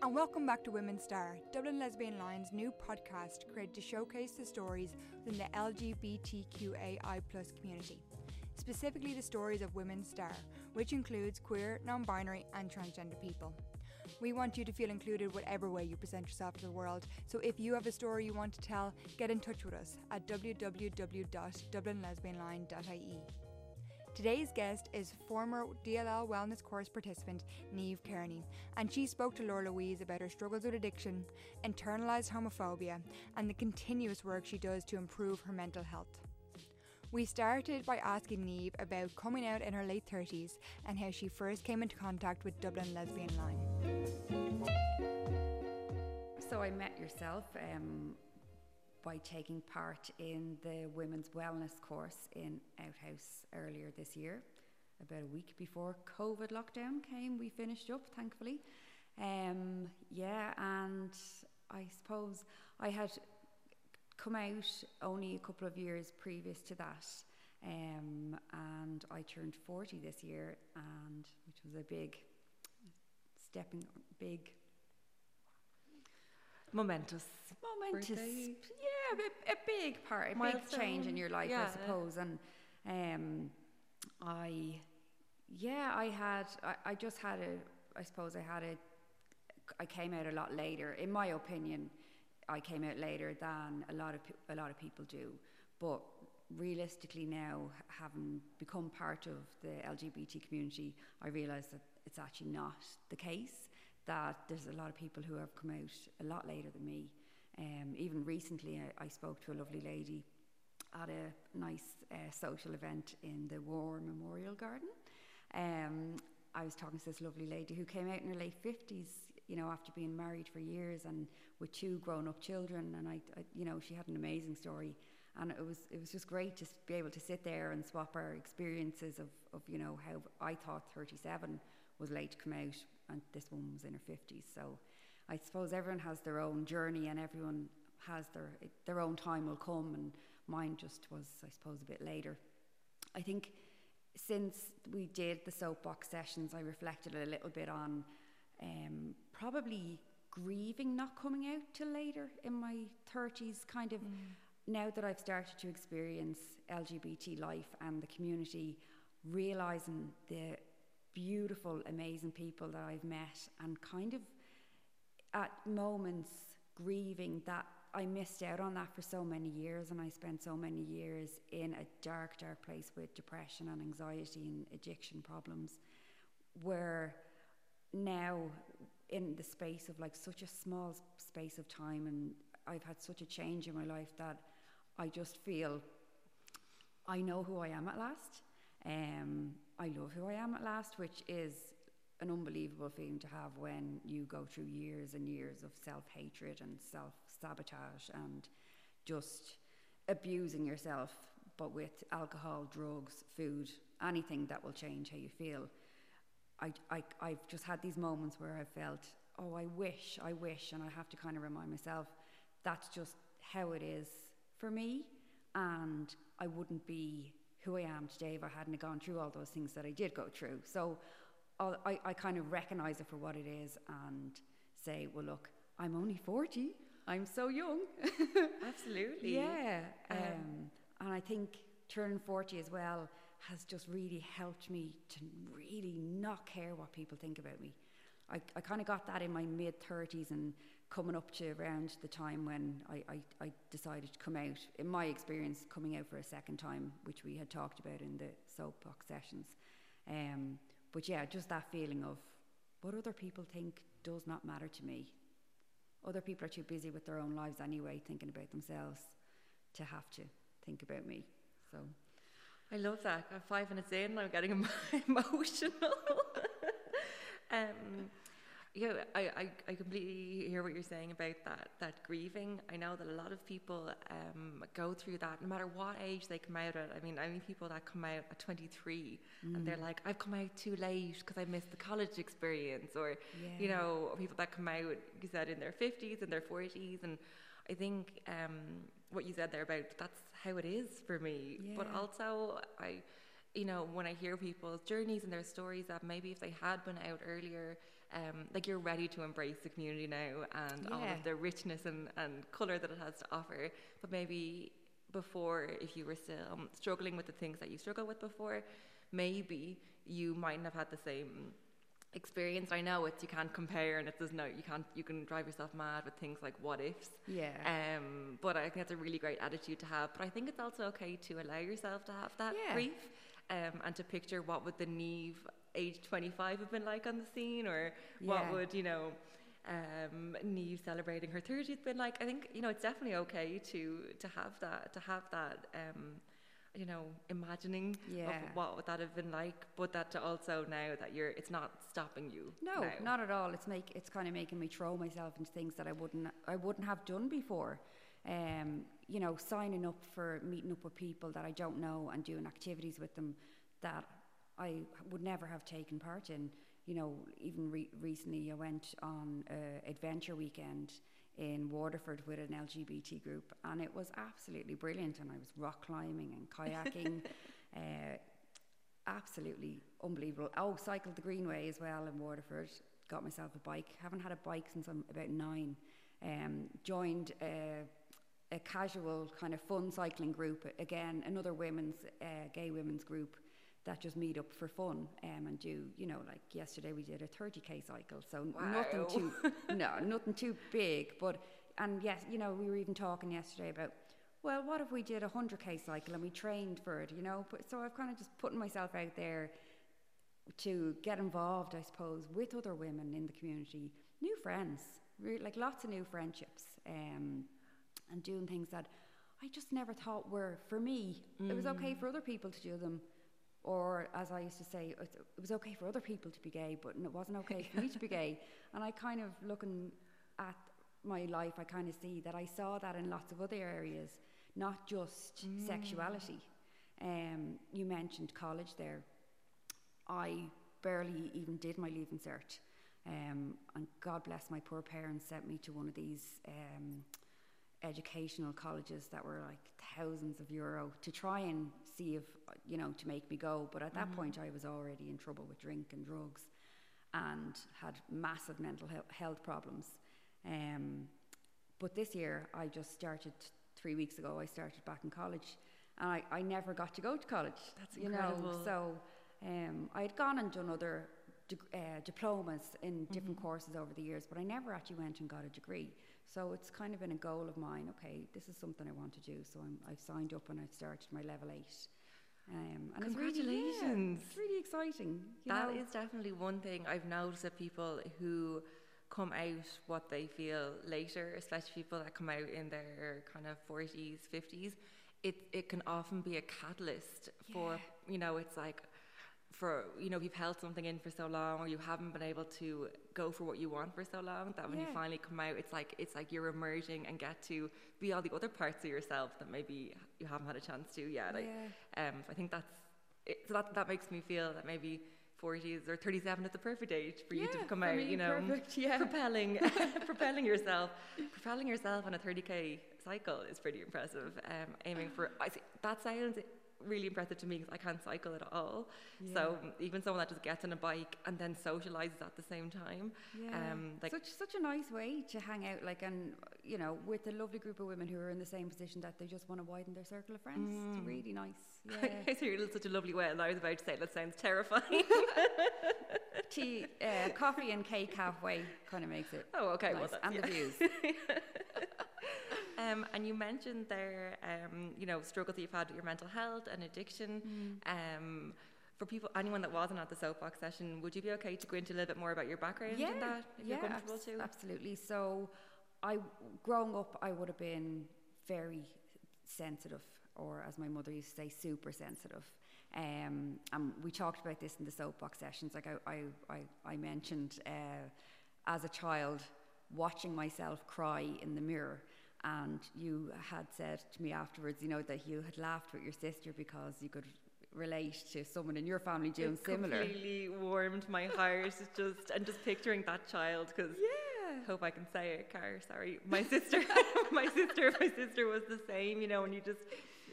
And welcome back to Women's Star, Dublin Lesbian Line's new podcast created to showcase the stories within the LGBTQAI+ community, specifically the stories of Women's Star, which includes queer, non-binary and transgender people. We want you to feel included whatever way you present yourself to the world, so if you have a story you want to tell, get in touch with us at www.dublinlesbianline.ie. Today's guest is former DLL Wellness Course participant Niamh Kearney, and she spoke to Laura Louise about her struggles with addiction, internalised homophobia and the continuous work she does to improve her mental health. We started by asking Niamh about coming out in her late 30s and how she first came into contact with Dublin Lesbian Line. So I met yourself by taking part in the Women's Wellness Course in Outhouse earlier this year, about a week before COVID lockdown came. We finished up, thankfully. And I suppose I had come out only a couple of years previous to that, and I turned 40 this year, and which was a big momentous birthday. A big part, big change in your life, I suppose. And I came out a lot later, in my opinion. I came out later than a lot of people do, but realistically now, having become part of the LGBT community, I realise that it's actually not the case, that there's a lot of people who have come out a lot later than me. Even recently, I spoke to a lovely lady at a nice social event in the War Memorial Garden. I was talking to this lovely lady who came out in her late 50s, after being married for years and with two grown-up children, and I she had an amazing story, and it was just great to be able to sit there and swap our experiences of how I thought 37 was late to come out, and this one was in her 50s. So I suppose everyone has their own journey, and everyone has their own time will come, and mine just was, I suppose, a bit later. I think since we did the soapbox sessions, I reflected a little bit on probably grieving not coming out till later in my 30s, kind of. Now that I've started to experience LGBT life and the community, realising the beautiful, amazing people that I've met, and kind of at moments grieving that I missed out on that for so many years, and I spent so many years in a dark, dark place with depression and anxiety and addiction problems, where now in the space of such a small space of time, and I've had such a change in my life that I just feel I know who I am at last. I love who I am at last, which is an unbelievable feeling to have when you go through years and years of self-hatred and self-sabotage and just abusing yourself, but with alcohol, drugs, food, anything that will change how you feel. I've just had these moments where I felt, I wish, and I have to kind of remind myself, that's just how it is for me, and I wouldn't be who I am today if I hadn't gone through all those things that I did go through. So I kind of recognise it for what it is and say, well, look, I'm only 40. I'm so young. Absolutely. Yeah. And I think turning 40 as well has just really helped me to really not care what people think about me. I kind of got that in my mid-30s and coming up to around the time when I decided to come out. In my experience, coming out for a second time, which we had talked about in the soapbox sessions. But yeah, just that feeling of what other people think does not matter to me. Other people are too busy with their own lives anyway, thinking about themselves, to have to think about me. So I love that. I'm 5 minutes in and I'm getting emotional. I completely hear what you're saying about that grieving. I know that a lot of people go through that, no matter what age they come out at. I mean people that come out at 23 and they're like, I've come out too late because I missed the college experience, or people that come out, you said, in their 50s and their 40s, and I think what you said there about that's how it is for me, but also I you know, when I hear people's journeys and their stories, that maybe if they had been out earlier, like, you're ready to embrace the community now and all of the richness and colour that it has to offer. But maybe before, if you were still struggling with the things that you struggled with before, maybe you mightn't have had the same experience. I know it's, you can't compare, and it does not, you can't, you can drive yourself mad with things like what ifs. But I think that's a really great attitude to have. But I think it's also okay to allow yourself to have that grief, and to picture what would the Niamh age 25 have been like on the scene, or what would, you know, Niamh celebrating her 30th been like. I think, you know, it's definitely okay to have that you know, imagining of what would that have been like, but that to also now that you're, it's not stopping you. No, now. Not at all. It's kind of making me throw myself into things that I wouldn't have done before. You know, signing up for meeting up with people that I don't know and doing activities with them that I would never have taken part in. You know, even recently I went on an adventure weekend in Waterford with an LGBT group, and it was absolutely brilliant, and I was rock climbing and kayaking, absolutely unbelievable. Oh, cycled the Greenway as well in Waterford, got myself a bike, haven't had a bike since I'm about 9, joined a casual kind of fun cycling group, again, another women's, gay women's group that just meet up for fun, and do, you know, like yesterday we did a 30k cycle, so nothing too big, but, and yes, you know, we were even talking yesterday about, well, what if we did a 100k cycle and we trained for it, you know, but so I've kind of just putting myself out there to get involved, I suppose, with other women in the community, new friends, like lots of new friendships, and doing things that I just never thought were for me. It was okay for other people to do them. Or, as I used to say, it was okay for other people to be gay, but it wasn't okay for me to be gay. And I kind of, looking at my life, I kind of see that I saw that in lots of other areas, not just sexuality. You mentioned college there. I barely even did my Leaving Cert. And God bless my poor parents, sent me to one of these educational colleges that were like thousands of euro to try and see if, you know, to make me go, but at that point I was already in trouble with drink and drugs and had massive mental health problems, but this year I just started, 3 weeks ago I started back in college, and I never got to go to college. That's incredible. You know, so I had gone and done other diplomas in different courses over the years, but I never actually went and got a degree. So it's kind of been a goal of mine. Okay, this is something I want to do. So I've signed up and I've started my level 8. And congratulations! It's really exciting. That is definitely one thing I've noticed that people who come out what they feel later, especially people that come out in their kind of 40s, 50s, it can often be a catalyst for, you know, it's like, for, you know, if you've held something in for so long, or you haven't been able to go for what you want for so long, that when you finally come out, it's like you're emerging and get to be all the other parts of yourself that maybe you haven't had a chance to yet. So I think that's it, so that makes me feel that maybe 40s or 37 is the perfect age for you to come out, you know, propelling yourself on a 30k cycle is pretty impressive. That sounds really impressive to me, because I can't cycle at all. So even someone that just gets on a bike and then socializes at the same time, like such a nice way to hang out, like, and, you know, with a lovely group of women who are in the same position that they just want to widen their circle of friends. It's really nice. So you're such a lovely way. And I was about to say that sounds terrifying. Tea, coffee and cake halfway kind of makes it. Oh, okay, nice. Well, and the views. And you mentioned there, you know, struggles that you've had with your mental health and addiction. For anyone that wasn't at the soapbox session, would you be okay to go into a little bit more about your background in that, if you're comfortable too? Absolutely. So, growing up, I would have been very sensitive, or as my mother used to say, super sensitive. And we talked about this in the soapbox sessions. Like I mentioned, as a child, watching myself cry in the mirror. And you had said to me afterwards, you know, that you had laughed with your sister because you could relate to someone in your family doing similar. It completely warmed my heart, just picturing that child, because I hope I can say it, Cara, sorry, my sister was the same, you know, and you just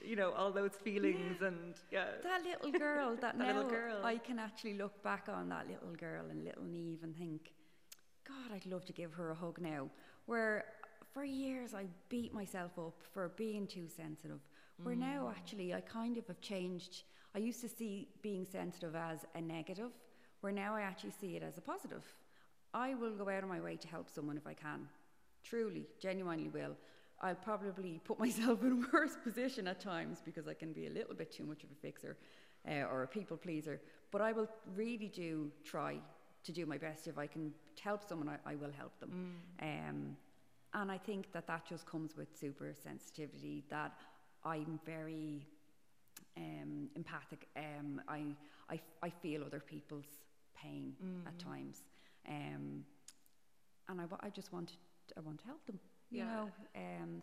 you know, all those feelings, yeah. And yeah, that little girl, that, that little girl. I can actually look back on that little girl and little Niamh and think, God, I'd love to give her a hug now. Where for years I beat myself up for being too sensitive. Where now actually I kind of have changed. I used to see being sensitive as a negative, where now I actually see it as a positive. I will go out of my way to help someone if I can. Truly, genuinely will. I'll probably put myself in a worse position at times because I can be a little bit too much of a fixer or a people pleaser. But I will really do try to do my best. If I can help someone, I will help them. And I think that that just comes with super sensitivity, that I'm very empathic. I feel other people's pain at times. And I just want to help them. You know,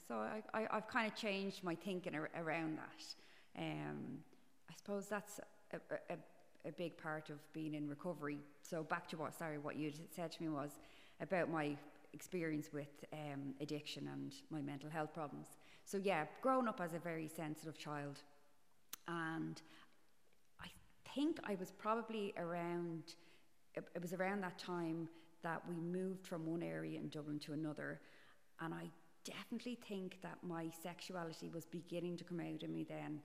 so I've kind of changed my thinking around that. I suppose that's a big part of being in recovery. So back to what you said to me was about my experience with addiction and my mental health problems. So yeah, growing up as a very sensitive child, and I think I was probably around, it was around that time that we moved from one area in Dublin to another. And I definitely think that my sexuality was beginning to come out in me then.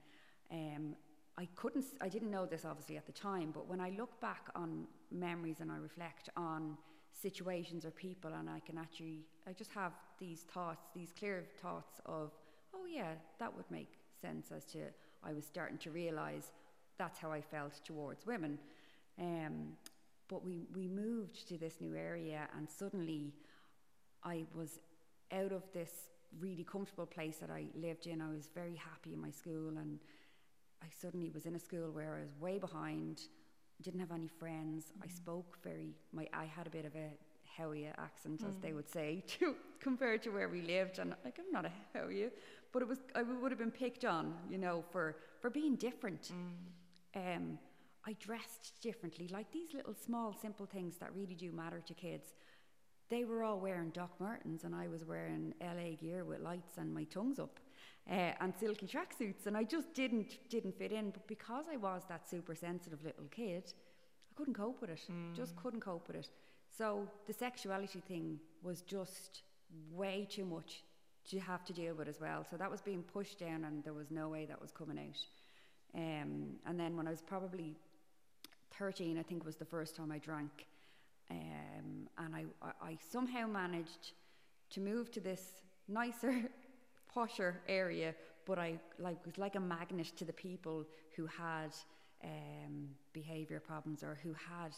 I didn't know this obviously at the time, but when I look back on memories and I reflect on situations or people, and I just have these thoughts, these clear thoughts of, oh yeah, that would make sense as to, I was starting to realise that's how I felt towards women. But we moved to this new area, and suddenly I was out of this really comfortable place that I lived in. I was very happy in my school, and I suddenly was in a school where I was way behind, didn't have any friends. I spoke I had a bit of a Howie accent, as they would say, compared to where we lived, and like, I'm not a Howie, but I would have been picked on, you know, for being different. I dressed differently, like these little small simple things that really do matter to kids. They were all wearing Doc Martens, and I was wearing LA gear with lights and my tongues up, and silky tracksuits, and I just didn't fit in. But because I was that super sensitive little kid, I couldn't cope with it. Just couldn't cope with it. So the sexuality thing was just way too much to have to deal with as well. So that was being pushed down, and there was no way that was coming out. And then when I was probably 13, I think was the first time I drank. And I somehow managed to move to this nicer, posher area, but was like a magnet to the people who had behaviour problems, or who had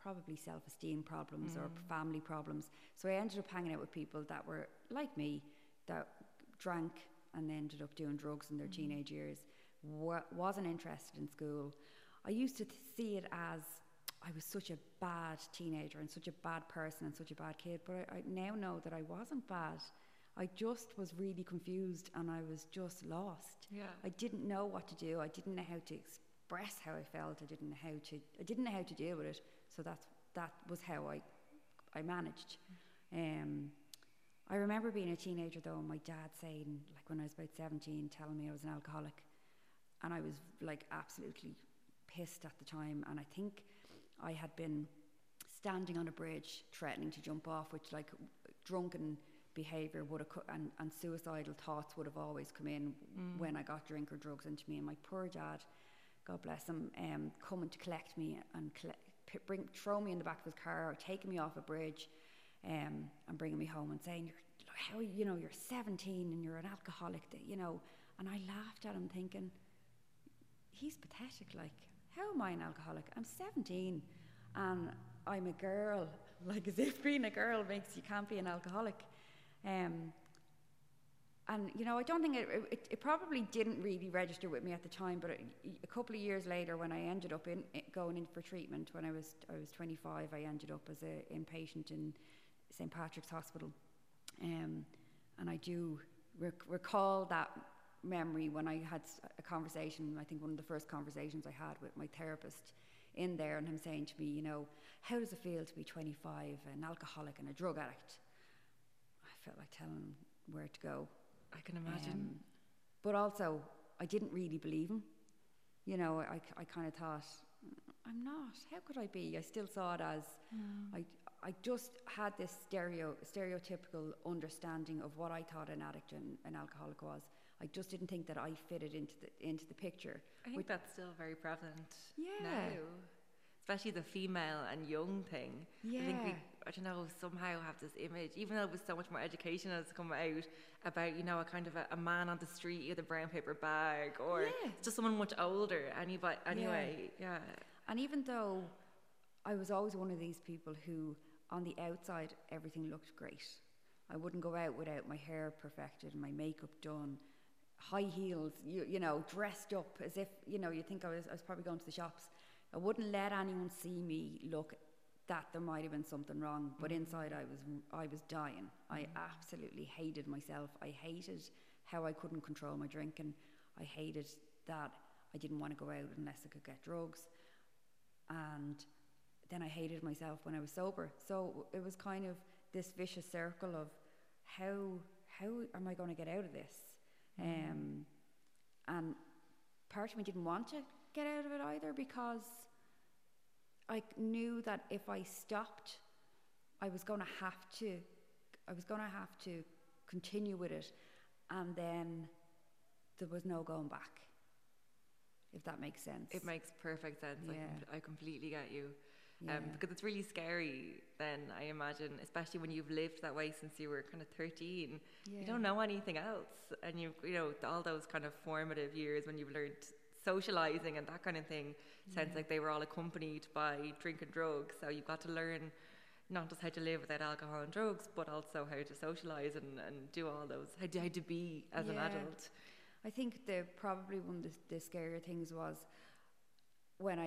probably self-esteem problems or family problems. So I ended up hanging out with people that were like me, that drank and ended up doing drugs in their teenage years, wasn't interested in school. I used to see it as, I was such a bad teenager and such a bad person and such a bad kid, but I now know that I wasn't bad. I just was really confused, and I was just lost. I didn't know what to do. I didn't know how to express how I felt. I didn't know how to deal with it. So that was how I managed. I remember being a teenager though, and my dad saying, like when I was about 17, telling me I was an alcoholic, and I was like absolutely pissed at the time. And I think I had been standing on a bridge threatening to jump off, which like drunken behaviour would have and suicidal thoughts would have always come in when I got drink or drugs into me. And my poor dad, God bless him, coming to collect me and throw me in the back of his car, or taking me off a bridge and bringing me home and saying, you're 17 and you're an alcoholic, you know. And I laughed at him thinking, he's pathetic, like, how am I an alcoholic? I'm 17 and I'm a girl. Like, as if being a girl makes you can't be an alcoholic. And, you know, I don't think it probably didn't really register with me at the time, but a couple of years later, when I ended up going in for treatment, when I was 25, I ended up as an inpatient in St. Patrick's Hospital. And I do recall that memory when I had a conversation, I think one of the first conversations I had with my therapist in there, and him saying to me, you know, how does it feel to be 25, an alcoholic and a drug addict? I felt like telling him where to go. I can imagine. But also, I I didn't really believe him. You know, I kind of thought, I'm not. How could I be? I still saw it as, I just had this stereotypical understanding of what I thought an addict and an alcoholic was. I just didn't think that I fitted into the picture. I think that's still very prevalent now. Especially the female and young thing. Yeah. I think we, I don't know, somehow have this image, even though it was so much more education as it's come out, about, you know, a kind of a man on the street with a brown paper bag, or just someone much older, anyway. Yeah. And even though I was always one of these people who, on the outside, everything looked great. I wouldn't go out without my hair perfected and my makeup done, high heels, you know, dressed up as if, you know, you'd think I was probably going to the shops. I wouldn't let anyone see me look that there might have been something wrong, but inside I was dying. I absolutely hated myself. I hated how I couldn't control my drinking. I hated that I didn't want to go out unless I could get drugs. And then I hated myself when I was sober. So it was kind of this vicious circle of how am I going to get out of this? And part of me didn't want to get out of it either, because I knew that if I stopped, I was going to have to continue with it, and then there was no going back, if that makes sense. It makes perfect sense. Yeah. I completely get you. Yeah. Because it's really scary then, I imagine, especially when you've lived that way since you were kind of 13. Yeah. You don't know anything else, and you know, all those kind of formative years when you've learned socializing and that kind of thing sounds like they were all accompanied by drink and drugs, so you got to learn not just how to live without alcohol and drugs, but also how to socialize and do all those, how to be as an adult. I think probably one of the scarier things was when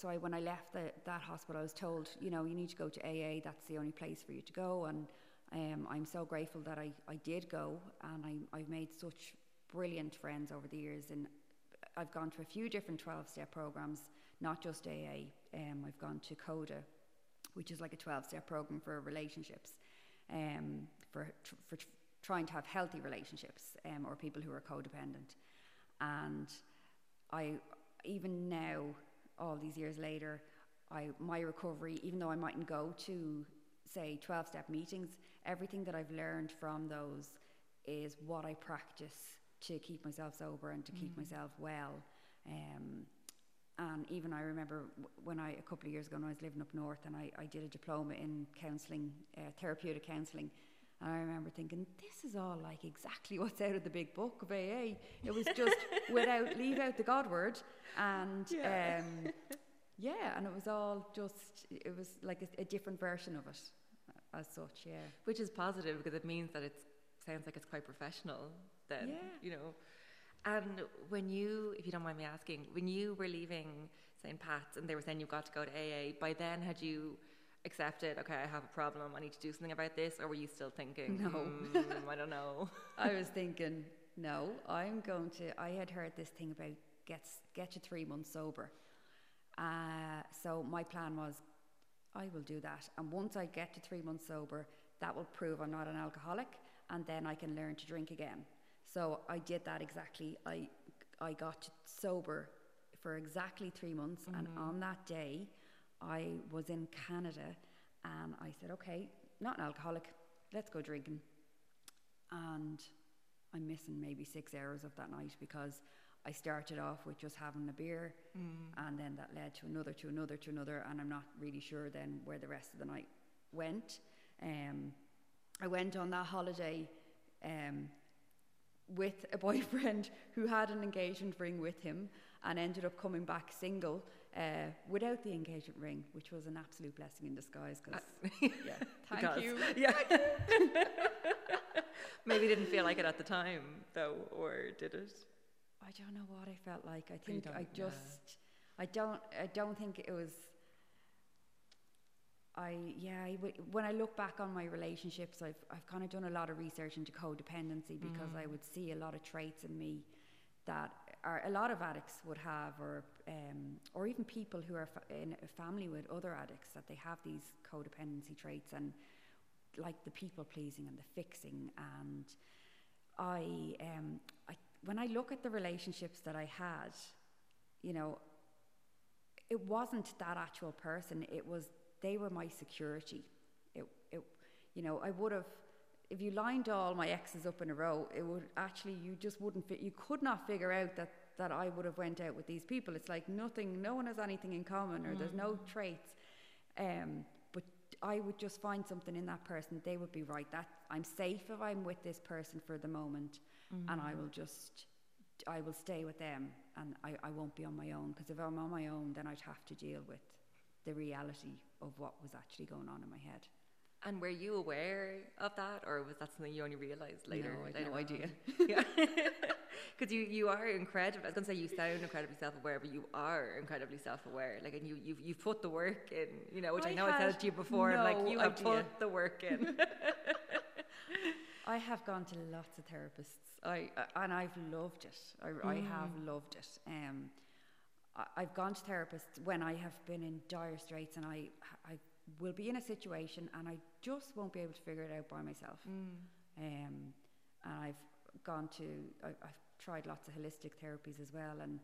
when I left that hospital, I was told, you know, you need to go to AA, that's the only place for you to go. And I'm so grateful that I did go, and I've made such brilliant friends over the years, and I've gone to a few different 12-step programs, not just AA. I've gone to CODA, which is like a 12-step program for relationships, for trying to have healthy relationships, or people who are codependent. And I, even now, all these years later, my recovery, even though I mightn't go to, say, 12-step meetings, everything that I've learned from those is what I practice to keep myself sober and to keep myself well. And even I remember when I, a couple of years ago, when I was living up north, and I did a diploma in counselling, therapeutic counselling, and I remember thinking, this is all like exactly what's out of the big book of AA. It was just leave out the God word, and and it was all just, it was like a different version of it as such, Which is positive, because it means that it sounds like it's quite professional. Then you know. And when you, if you don't mind me asking, when you were leaving St. Pat's and they were saying you've got to go to AA, by then had you accepted, okay, I have a problem, I need to do something about this, or were you still thinking, no, I don't know? I was thinking, no, I had heard this thing about get you 3 months sober, so my plan was, I will do that, and once I get to 3 months sober, that will prove I'm not an alcoholic, and then I can learn to drink again. So I did that exactly. I got sober for exactly 3 months, and on that day, I was in Canada, and I said, okay, not an alcoholic, let's go drinking. And I'm missing maybe 6 hours of that night, because I started off with just having a beer, and then that led to another, and I'm not really sure then where the rest of the night went. I went on that holiday with a boyfriend who had an engagement ring with him, and ended up coming back single without the engagement ring, which was an absolute blessing in disguise. Thank you. Maybe didn't feel like it at the time, though, or did it? I don't know what I felt like. I think I just, I don't think it was. When I look back on my relationships, I've kind of done a lot of research into codependency, because I would see a lot of traits in me that a lot of addicts would have, or even people who are in a family with other addicts, that they have these codependency traits, and like the people pleasing and the fixing. And I when I look at the relationships that I had, you know, it wasn't that actual person. It was, they were my security. You know, I would have, if you lined all my exes up in a row, it would actually, you just wouldn't fit, you could not figure out that I would have went out with these people. It's like nothing, no one has anything in common, or there's no traits. But I would just find something in that person. They would be right. That I'm safe if I'm with this person for the moment, and I will stay with them, and I won't be on my own, because if I'm on my own, then I'd have to deal with the reality of what was actually going on in my head. And were you aware of that, or was that something you only realised later? No, I had no idea. Because you are incredible. I was going to say you sound incredibly self-aware, but you are incredibly self-aware. Like, and you've put the work in, you know, which I know I said to you before. No, like, you have put the work in. I have gone to lots of therapists. And I've loved it. I have loved it. I've gone to therapists when I have been in dire straits, and I will be in a situation and I just won't be able to figure it out by myself. And I've gone to, I've tried lots of holistic therapies as well, and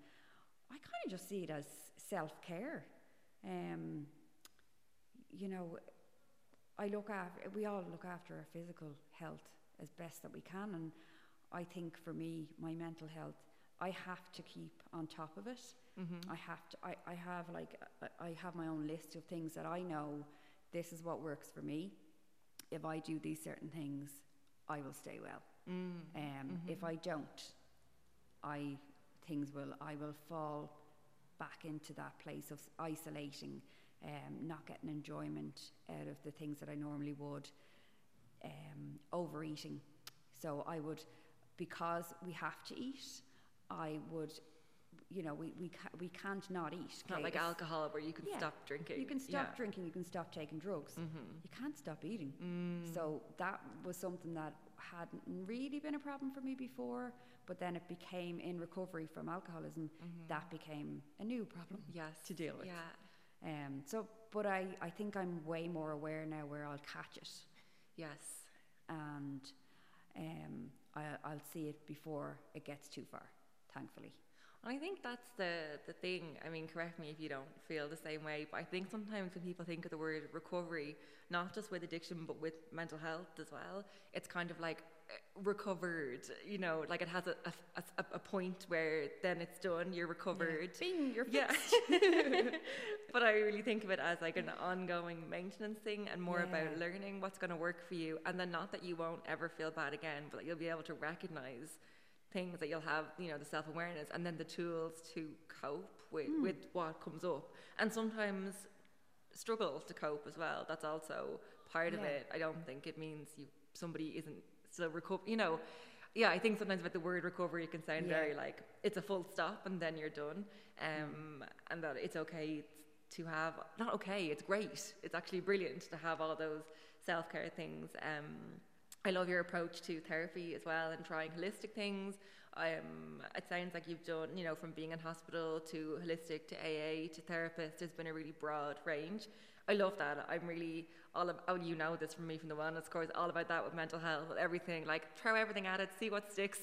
I kind of just see it as self-care. You know, we all look after our physical health as best that we can, and I think for me, my mental health, I have to keep on top of it. I have my own list of things that I know this is what works for me. If I do these certain things, I will stay well. If I don't, I will fall back into that place of isolating, not getting enjoyment out of the things that I normally would, overeating. So I would, because we have to eat, I would, you know, we can't not eat. It's not like alcohol where you can stop drinking. You can stop drinking, you can stop taking drugs. You can't stop eating. So that was something that hadn't really been a problem for me before, but then it became, in recovery from alcoholism, that became a new problem to deal with. But I think I'm way more aware now where I'll catch it. Yes. And I'll see it before it gets too far, thankfully. And I think that's the thing. I mean, correct me if you don't feel the same way, but I think sometimes when people think of the word recovery, not just with addiction, but with mental health as well, it's kind of like recovered, you know, like it has a point where then it's done, you're recovered. Bing, you're fixed. But I really think of it as like an ongoing maintenance thing, and more about learning what's going to work for you. And then not that you won't ever feel bad again, but that you'll be able to recognize things, that you'll have, you know, the self-awareness and then the tools to cope with what comes up, and sometimes struggle to cope as well. That's also part of it. I don't think it means somebody isn't still recover, you know. I think sometimes about the word recovery, it can sound very like it's a full stop and then you're done, and that it's okay to have, not okay, it's great, it's actually brilliant to have all those self-care things. I love your approach to therapy as well, and trying holistic things. It sounds like you've done, you know, from being in hospital to holistic to AA to therapist, there's been a really broad range. I love that. I'm really you know this from me from the wellness course, all about that with mental health, with everything, like throw everything at it, see what sticks.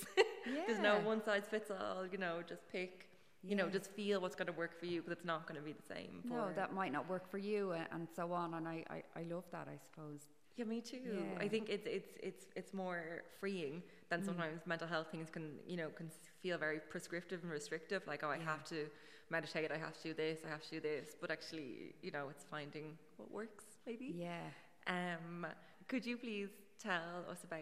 There's no one size fits all, you know, just pick, you know, just feel what's going to work for you, because it's not going to be the same. No, that might not work for you, and so on. And I love that, I suppose. Yeah, me too. Yeah. I think it's more freeing than sometimes mental health things can feel very prescriptive and restrictive. Like, oh, I have to meditate, I have to do this, I have to do this. But actually, you know, it's finding what works, maybe. Yeah. Could you please tell us about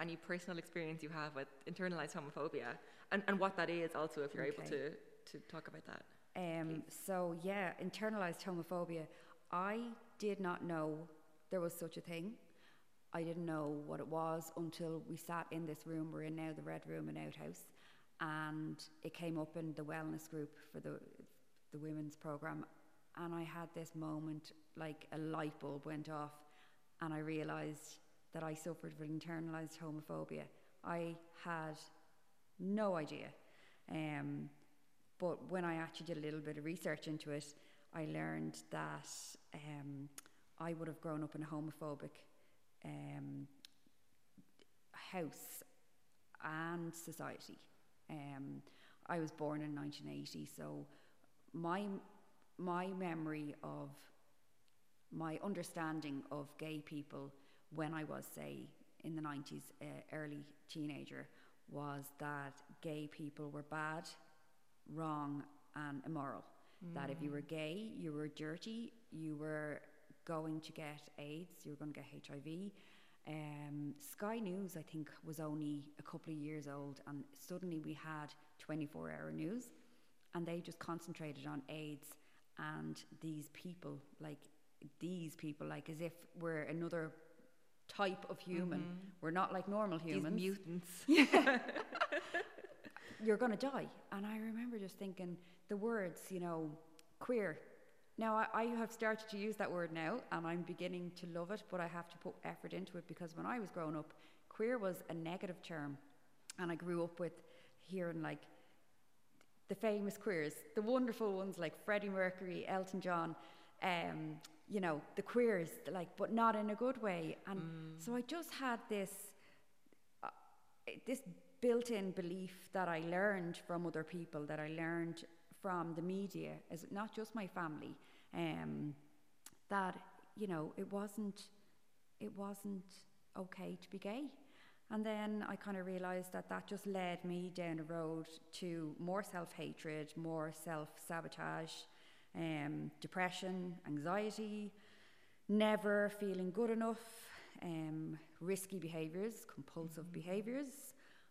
any personal experience you have with internalized homophobia, and what that is also, if you're able to talk about that? Internalized homophobia. I did not know there was such a thing. I didn't know what it was until we sat in this room we're in now, the Red Room in Outhouse, and it came up in the wellness group for the women's program, and I had this moment, like a light bulb went off, and I realised that I suffered with internalised homophobia. I had no idea, but when I actually did a little bit of research into it, I learned that I would have grown up in a homophobic house and society. I was born in 1980, so my memory of my understanding of gay people when I was, say, in the 90s, early teenager, was that gay people were bad, wrong and immoral. That if you were gay, you were dirty, you were going to get AIDS, you were going to get HIV. Sky News, I think, was only a couple of years old, and suddenly we had 24-hour news, and they just concentrated on AIDS and these people, like as if we're another type of human. We're not like normal humans. These mutants. Yeah. You're going to die. And I remember just thinking the words, queer. Now, I have started to use that word now, and I'm beginning to love it, but I have to put effort into it, because when I was growing up, queer was a negative term. And I grew up with hearing, like, the famous queers, the wonderful ones like Freddie Mercury, Elton John, the queers, like, but not in a good way. And so I just had this built-in belief that I learned from other people, that I learned from the media, as not just my family, that it wasn't okay to be gay. And then I kind of realized that just led me down a road to more self-hatred, more self-sabotage, depression, anxiety, never feeling good enough, risky behaviors, compulsive behaviors,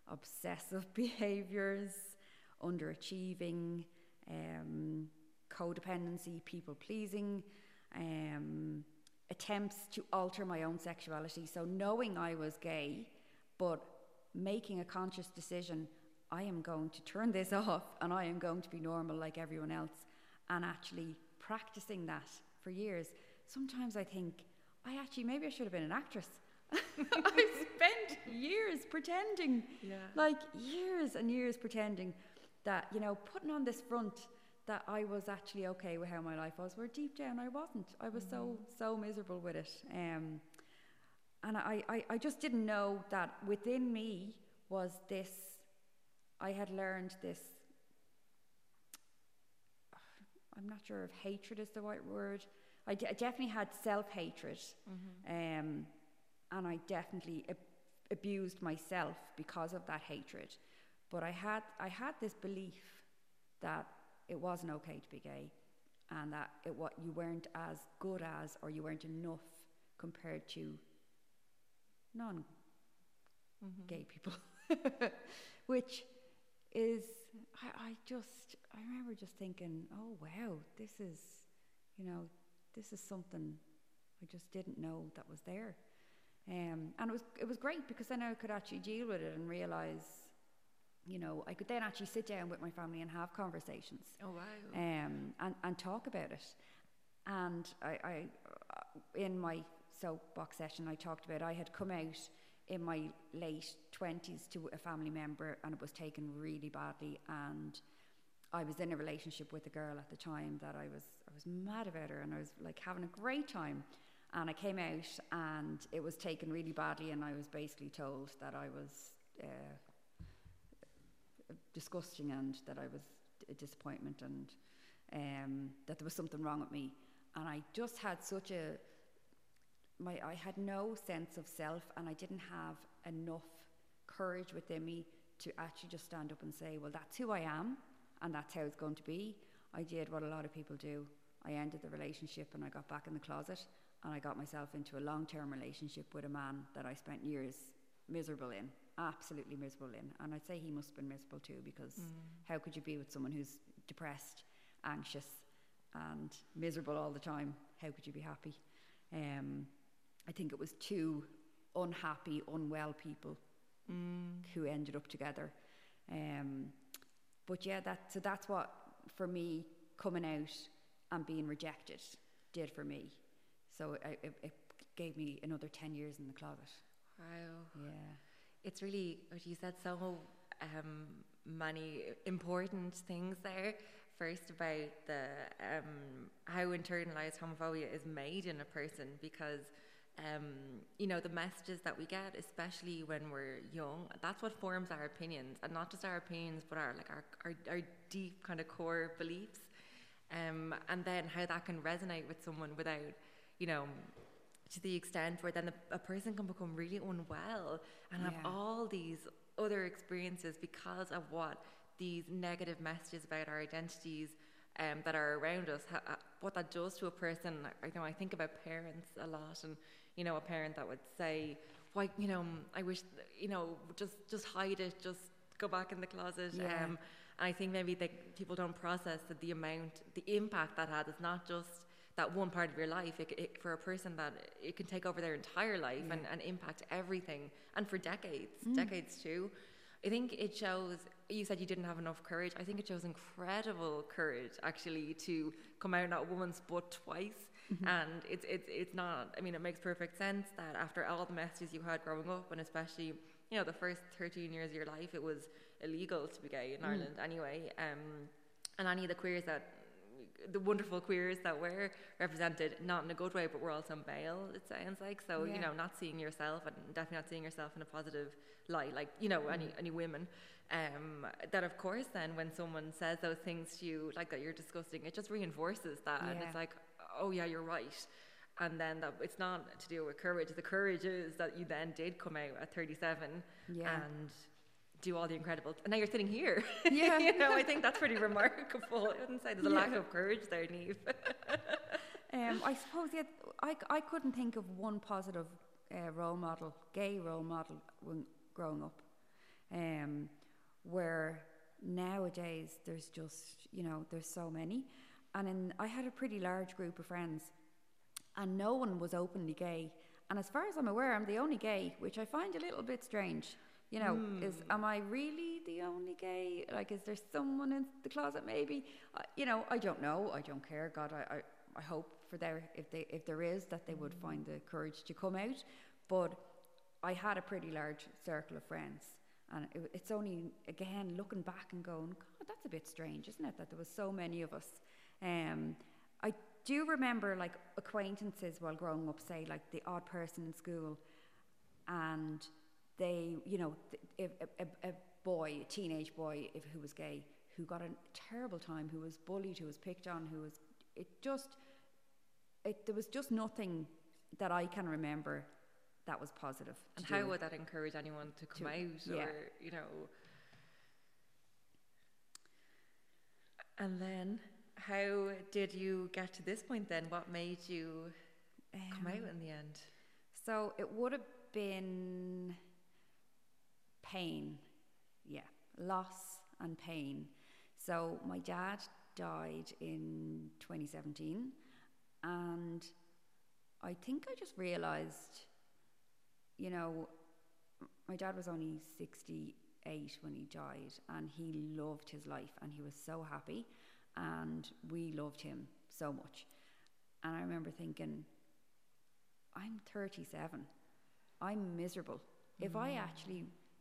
obsessive behaviors, underachieving, codependency, people pleasing, attempts to alter my own sexuality. So knowing I was gay, but making a conscious decision, I am going to turn this off and I am going to be normal like everyone else. And actually practicing that for years. Sometimes I think, maybe I should have been an actress. I spent years pretending, years and years pretending that, putting on this front that I was actually okay with how my life was, where deep down I wasn't. I was so miserable with it. And I just didn't know that within me was this, I had learned this, I'm not sure if hatred is the right word. I definitely had self-hatred, and I definitely abused myself because of that hatred. But I had this belief that it wasn't okay to be gay, and that you weren't as good as, or you weren't enough compared to non-gay people, which is, I remember just thinking, oh wow, this is something I just didn't know that was there. And it was great, because then I could actually deal with it and realise, I could then actually sit down with my family and have conversations. Oh wow. And talk about it. And I in my soapbox session, I talked about I had come out in my late 20s to a family member, and it was taken really badly, and I was in a relationship with a girl at the time that I was mad about her, and I was like having a great time, and I came out and it was taken really badly, and I was basically told that I was disgusting, and that I was a disappointment, and that there was something wrong with me. And I just had such I had no sense of self, and I didn't have enough courage within me to actually just stand up and say, well, that's who I am, and that's how it's going to be. I did what a lot of people do. I ended the relationship and I got back in the closet, and I got myself into a long-term relationship with a man that I spent years miserable in, absolutely miserable in. And I'd say he must have been miserable too, because how could you be with someone who's depressed, anxious, and miserable all the time? How could you be happy? I think it was two unhappy, unwell people who ended up together. But yeah, that's what, for me, coming out and being rejected did for me. So it gave me another 10 years in the closet. Wow. Yeah. It's really, you said so many important things there. First, about how internalized homophobia is made in a person, because you know, the messages that we get, especially when we're young, that's what forms our opinions, and not just our opinions, but our deep kind of core beliefs, and then how that can resonate with someone without, you know, to the extent where then a person can become really unwell and have all these other experiences because of what these negative messages about our identities that are around us, what that does to a person. You know, I think about parents a lot, and, you know, a parent that would say, "Why, you know, I wish, you know, just hide it, just go back in the closet." And I think maybe people don't process that the impact that had is not just that one part of your life. It for a person, that it can take over their entire life and impact everything, and for decades too. I think it shows, you said you didn't have enough courage. I think it shows incredible courage, actually, to come out not once but twice. Mm-hmm. And it's not, I mean, it makes perfect sense that after all the messages you had growing up, and especially, you know, the first 13 years of your life, it was illegal to be gay in Ireland anyway. And any of the wonderful queers that were represented, not in a good way, but we're also in bail, it sounds like. So, you know, not seeing yourself, and definitely not seeing yourself in a positive light, like, you know, any women, that of course then when someone says those things to you, like that you're disgusting, it just reinforces that. And it's like, oh yeah, you're right. And then that, it's not to do with courage. The courage is that you then did come out at 37 and do all the incredible, and now you're sitting here. Yeah. You know, I think that's pretty remarkable. I wouldn't say there's a lack of courage there, Niamh. I suppose, I couldn't think of one positive role model, gay role model, when growing up. Where nowadays there's just, you know, there's so many. And I had a pretty large group of friends, and no one was openly gay. And as far as I'm aware, I'm the only gay, which I find a little bit strange. You know, am I really the only gay? Like, is there someone in the closet? Maybe, you know. I don't care. God, I hope for if there is, that they would find the courage to come out. But I had a pretty large circle of friends, and it's only again looking back and going, God, that's a bit strange, isn't it? That there was so many of us. I do remember, like, acquaintances while growing up, say, like, the odd person in school, and they, you know, a teenage boy who was gay, who got a terrible time, who was bullied, who was picked on, there was just nothing that I can remember that was positive. And how would that encourage anyone to come out, or, you know? And then, how did you get to this point then? What made you come out in the end? So it would have been pain, loss and pain. So my dad died in 2017, and I think I just realised, you know, my dad was only 68 when he died, and he loved his life, and he was so happy, and we loved him so much. And I remember thinking, I'm 37, I'm miserable.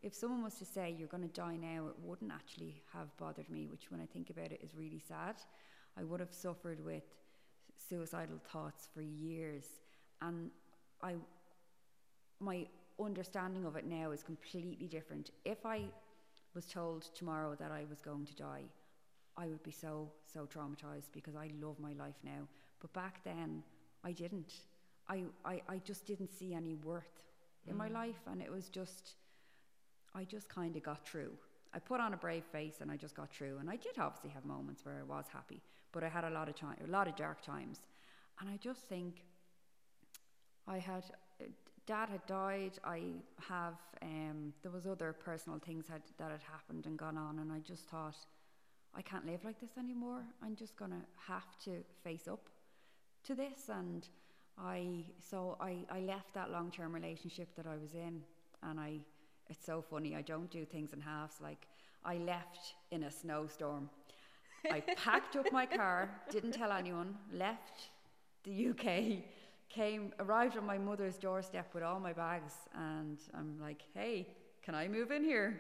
If someone was to say, you're going to die now, it wouldn't actually have bothered me, which when I think about it is really sad. I would have suffered with suicidal thoughts for years. And my understanding of it now is completely different. If I was told tomorrow that I was going to die, I would be so, so traumatised, because I love my life now. But back then, I didn't. I just didn't see any worth in my life, and it was just... I just kind of got through. I put on a brave face and I just got through. And I did obviously have moments where I was happy, but I had a lot of dark times. And I just think Dad had died. There was other personal things that had happened and gone on. And I just thought, I can't live like this anymore. I'm just going to have to face up to this. And I left that long-term relationship that I was in, and it's so funny, I don't do things in halves. Like, I left in a snowstorm. I packed up my car, didn't tell anyone, left the UK, arrived on my mother's doorstep with all my bags, and I'm like, hey, can I move in here?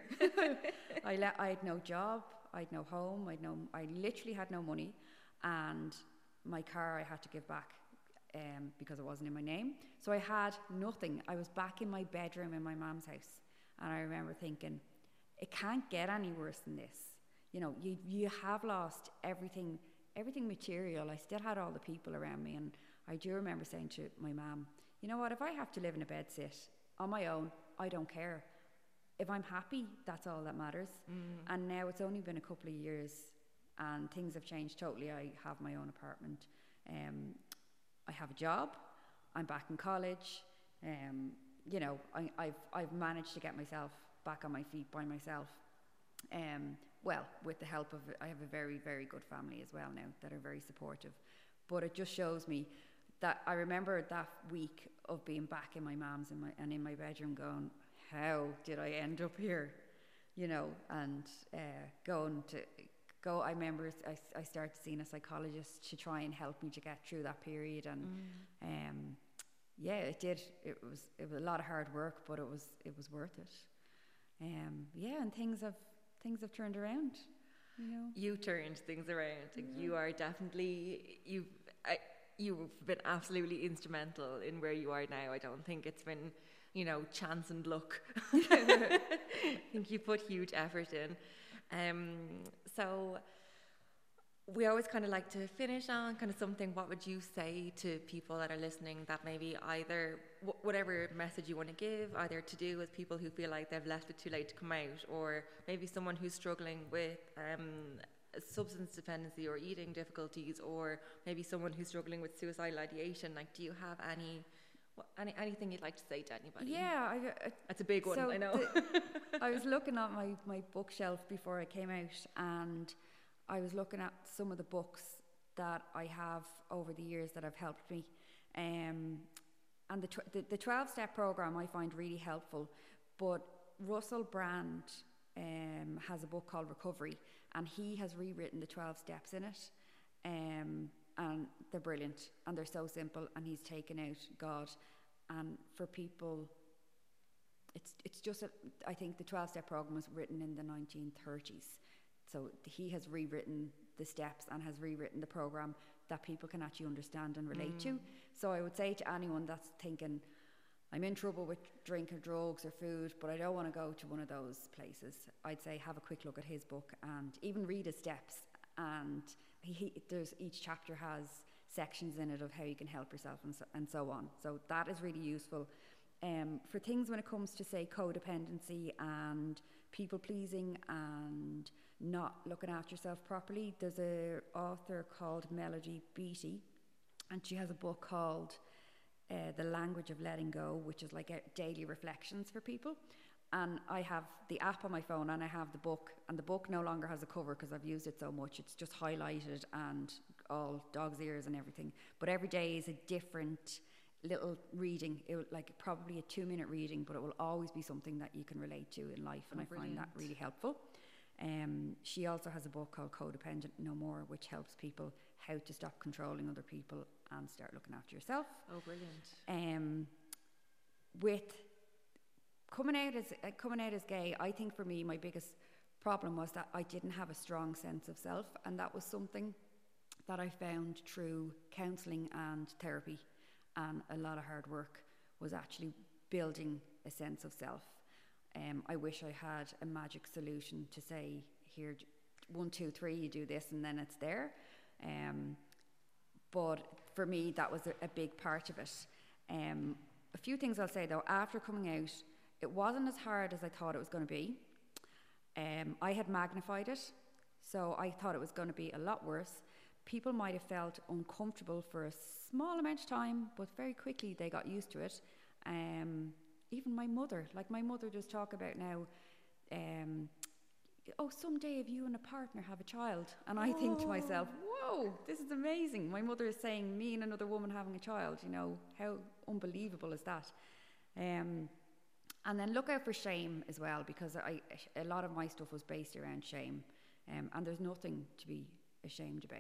I had no job, I had no home, I literally had no money, and my car I had to give back because it wasn't in my name. So I had nothing. I was back in my bedroom in my mom's house. And I remember thinking, it can't get any worse than this. You know, you have lost everything, everything material. I still had all the people around me. And I do remember saying to my mom, you know what, if I have to live in a bedsit on my own, I don't care. If I'm happy, that's all that matters. Mm. And now it's only been a couple of years and things have changed totally. I have my own apartment. I have a job. I'm back in college. You know, I've managed to get myself back on my feet by myself. Well, with the help of, I have a very, very good family as well now that are very supportive. But it just shows me that I remember that week of being back in my mom's and in my bedroom going, how did I end up here? You know, and I remember I started seeing a psychologist to try and help me to get through that period. And yeah, it did. It was a lot of hard work, but it was worth it. Yeah, and things have turned around. You know, you turned things around. Like you are definitely you've been absolutely instrumental in where you are now. I don't think it's been, you know, chance and luck. I think you put huge effort in. So we always kind of like to finish on kind of something. What would you say to people that are listening that maybe either whatever message you want to give, either to do with people who feel like they've left it too late to come out, or maybe someone who's struggling with substance dependency or eating difficulties, or maybe someone who's struggling with suicidal ideation? Like, do you have anything you'd like to say to anybody? Yeah, that's a big one, so I know. I was looking at my bookshelf before I came out, and I was looking at some of the books that I have over the years that have helped me. And the 12-step program I find really helpful, but Russell Brand has a book called Recovery, and he has rewritten the 12 steps in it. And they're brilliant, and they're so simple, and he's taken out God. And for people, it's just, I think the 12-step program was written in the 1930s. So he has rewritten the steps and has rewritten the program that people can actually understand and relate to. So I would say to anyone that's thinking, I'm in trouble with drink or drugs or food, but I don't want to go to one of those places, I'd say have a quick look at his book and even read his steps. And each chapter has sections in it of how you can help yourself and so on. So that is really useful. For things when it comes to, say, codependency and people pleasing and not looking after yourself properly, there's an author called Melody Beattie, and she has a book called The Language of Letting Go, which is like daily reflections for people. And I have the app on my phone, and I have the book, and the book no longer has a cover because I've used it so much. It's just highlighted and all dog's ears and everything. But every day is a different little reading. It will, like, probably a 2-minute reading, but it will always be something that you can relate to in life, and I find that really helpful. She also has a book called Codependent No More, which helps people how to stop controlling other people and start looking after yourself. Oh, brilliant. With coming out as gay, I think for me my biggest problem was that I didn't have a strong sense of self, and that was something that I found through counselling and therapy and a lot of hard work, was actually building a sense of self. I wish I had a magic solution to say, here, 1, 2, 3, you do this and then it's there. But for me that was a big part of it. A few things I'll say though. After coming out, it wasn't as hard as I thought it was going to be. I had magnified it, so I thought it was going to be a lot worse. People might have felt uncomfortable for a small amount of time, but very quickly they got used to it. Even my mother does talk about now, oh, someday if you and a partner have a child. And I think to myself, whoa, this is amazing. My mother is saying, me and another woman having a child, you know, how unbelievable is that? And then look out for shame as well, because a lot of my stuff was based around shame, and there's nothing to be ashamed about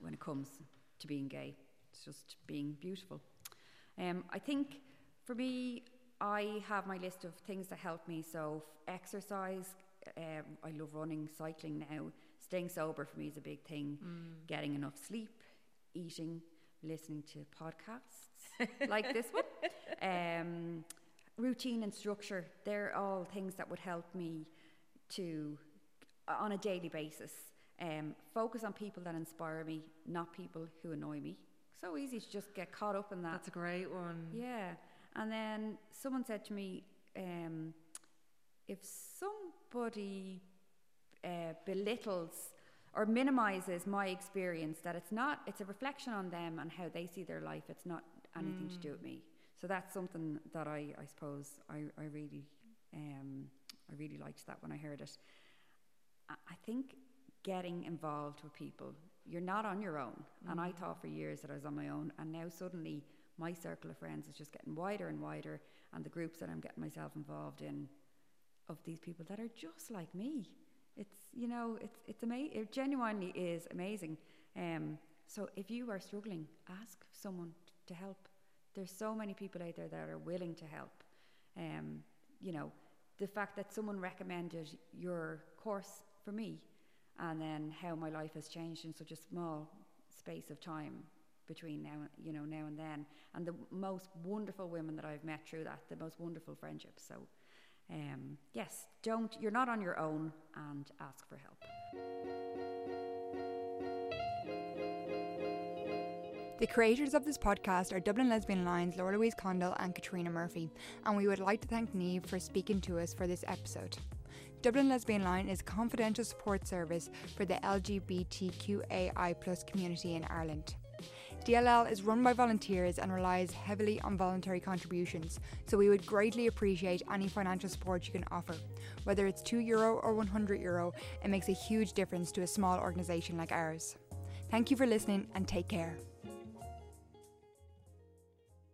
when it comes to being gay. It's just being beautiful. I think for me, I have my list of things that help me. So exercise, I love running, cycling now. Staying sober for me is a big thing. Getting enough sleep, eating, listening to podcasts like this one. Routine and structure, they're all things that would help me to, on a daily basis, focus on people that inspire me, not people who annoy me. So easy to just get caught up in that. That's a great one. Yeah. And then someone said to me, if somebody belittles or minimises my experience, that it's a reflection on them and how they see their life. It's not anything to do with me. So that's something that I suppose I really liked that when I heard it. I think getting involved with people, you're not on your own. And I thought for years that I was on my own, and now suddenly my circle of friends is just getting wider and wider, and the groups that I'm getting myself involved in of these people that are just like me. It genuinely is amazing. So if you are struggling, ask someone to help. There's so many people out there that are willing to help. The fact that someone recommended your course for me, and then how my life has changed in such a small space of time between now and then, and the most wonderful women that I've met through that, the most wonderful friendships. So yes, you're not on your own, and ask for help. The creators of this podcast are Dublin Lesbian Line's Laura Louise Condell and Katrina Murphy, and we would like to thank Niamh for speaking to us for this episode. Dublin Lesbian Line is a confidential support service for the LGBTQAI+ community in Ireland. DLL is run by volunteers and relies heavily on voluntary contributions, so we would greatly appreciate any financial support you can offer. Whether it's €2 or €100, it makes a huge difference to a small organisation like ours. Thank you for listening, and take care.